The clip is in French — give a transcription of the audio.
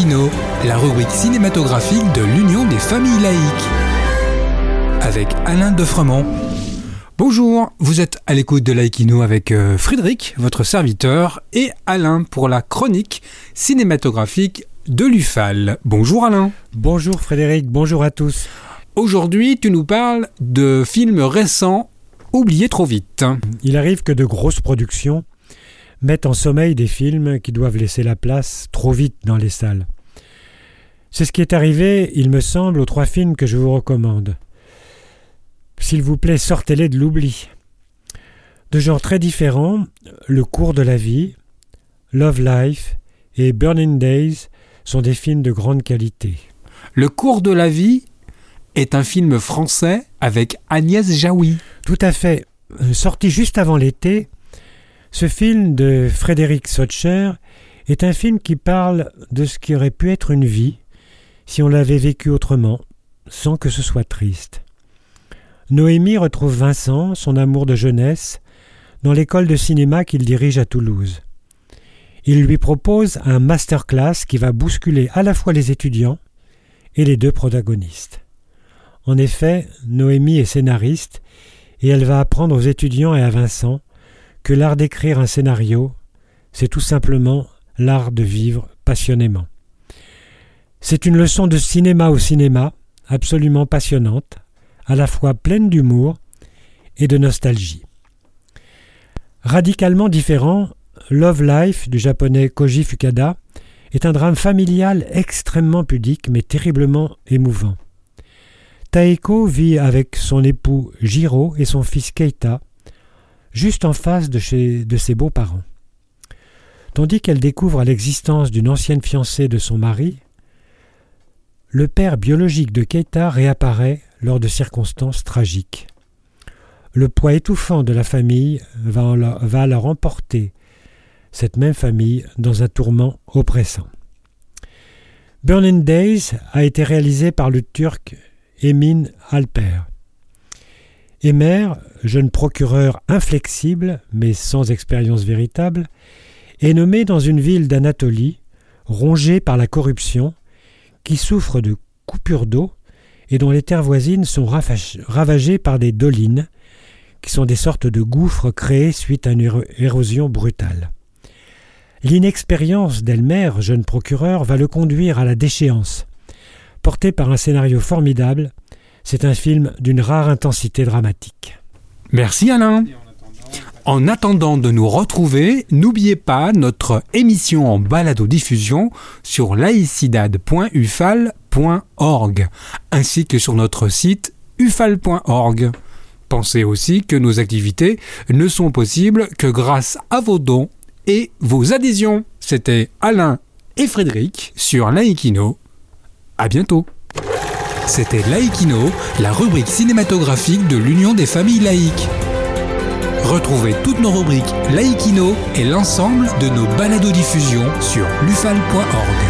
Laïkino, la rubrique cinématographique de l'Union des familles laïques, avec Alain Defremont. Bonjour, vous êtes à l'écoute de Laïkino avec Frédéric, votre serviteur, et Alain pour la chronique cinématographique de l'UFAL. Bonjour Alain. Bonjour Frédéric, bonjour à tous. Aujourd'hui, tu nous parles de films récents oubliés trop vite. Il arrive que de grosses productions mettent en sommeil des films qui doivent laisser la place trop vite dans les salles. C'est ce qui est arrivé, il me semble, aux 3 films que je vous recommande. S'il vous plaît, sortez-les de l'oubli. De genres très différents, Le cours de la vie, Love life et Burning days sont des films de grande qualité. Le cours de la vie est un film français avec Agnès Jaoui. Tout à fait. Sorti juste avant l'été, ce film de Frédéric Sotcher est un film qui parle de ce qui aurait pu être une vie si on l'avait vécue autrement, sans que ce soit triste. Noémie retrouve Vincent, son amour de jeunesse, dans l'école de cinéma qu'il dirige à Toulouse. Il lui propose un masterclass qui va bousculer à la fois les étudiants et les 2 protagonistes. En effet, Noémie est scénariste et elle va apprendre aux étudiants et à Vincent que l'art d'écrire un scénario, c'est tout simplement l'art de vivre passionnément. C'est une leçon de cinéma au cinéma, absolument passionnante, à la fois pleine d'humour et de nostalgie. Radicalement différent, Love life du japonais Koji Fukada est un drame familial extrêmement pudique mais terriblement émouvant. Taeko vit avec son époux Jiro et son fils Keïta, juste en face de ses beaux-parents. Tandis qu'elle découvre l'existence d'une ancienne fiancée de son mari, le père biologique de Keïta réapparaît lors de circonstances tragiques. Le poids étouffant de la famille va alors emporter cette même famille dans un tourment oppressant. Burning Days a été réalisé par le Turc Emin Alper. Emre, jeune procureur inflexible mais sans expérience véritable, est nommé dans une ville d'Anatolie, rongée par la corruption, qui souffre de coupures d'eau et dont les terres voisines sont ravagées par des dolines, qui sont des sortes de gouffres créés suite à une érosion brutale. L'inexpérience d'Elmer, jeune procureur, va le conduire à la déchéance. Porté par un scénario formidable, c'est un film d'une rare intensité dramatique. Merci Alain. En attendant de nous retrouver, n'oubliez pas notre émission en balado-diffusion sur laicidad.ufal.org ainsi que sur notre site ufal.org. Pensez aussi que nos activités ne sont possibles que grâce à vos dons et vos adhésions. C'était Alain et Frédéric sur Laïkino. À bientôt. C'était Laïkino, la rubrique cinématographique de l'Union des familles laïques. Retrouvez toutes nos rubriques Laïkino et l'ensemble de nos baladodiffusions sur lufal.org.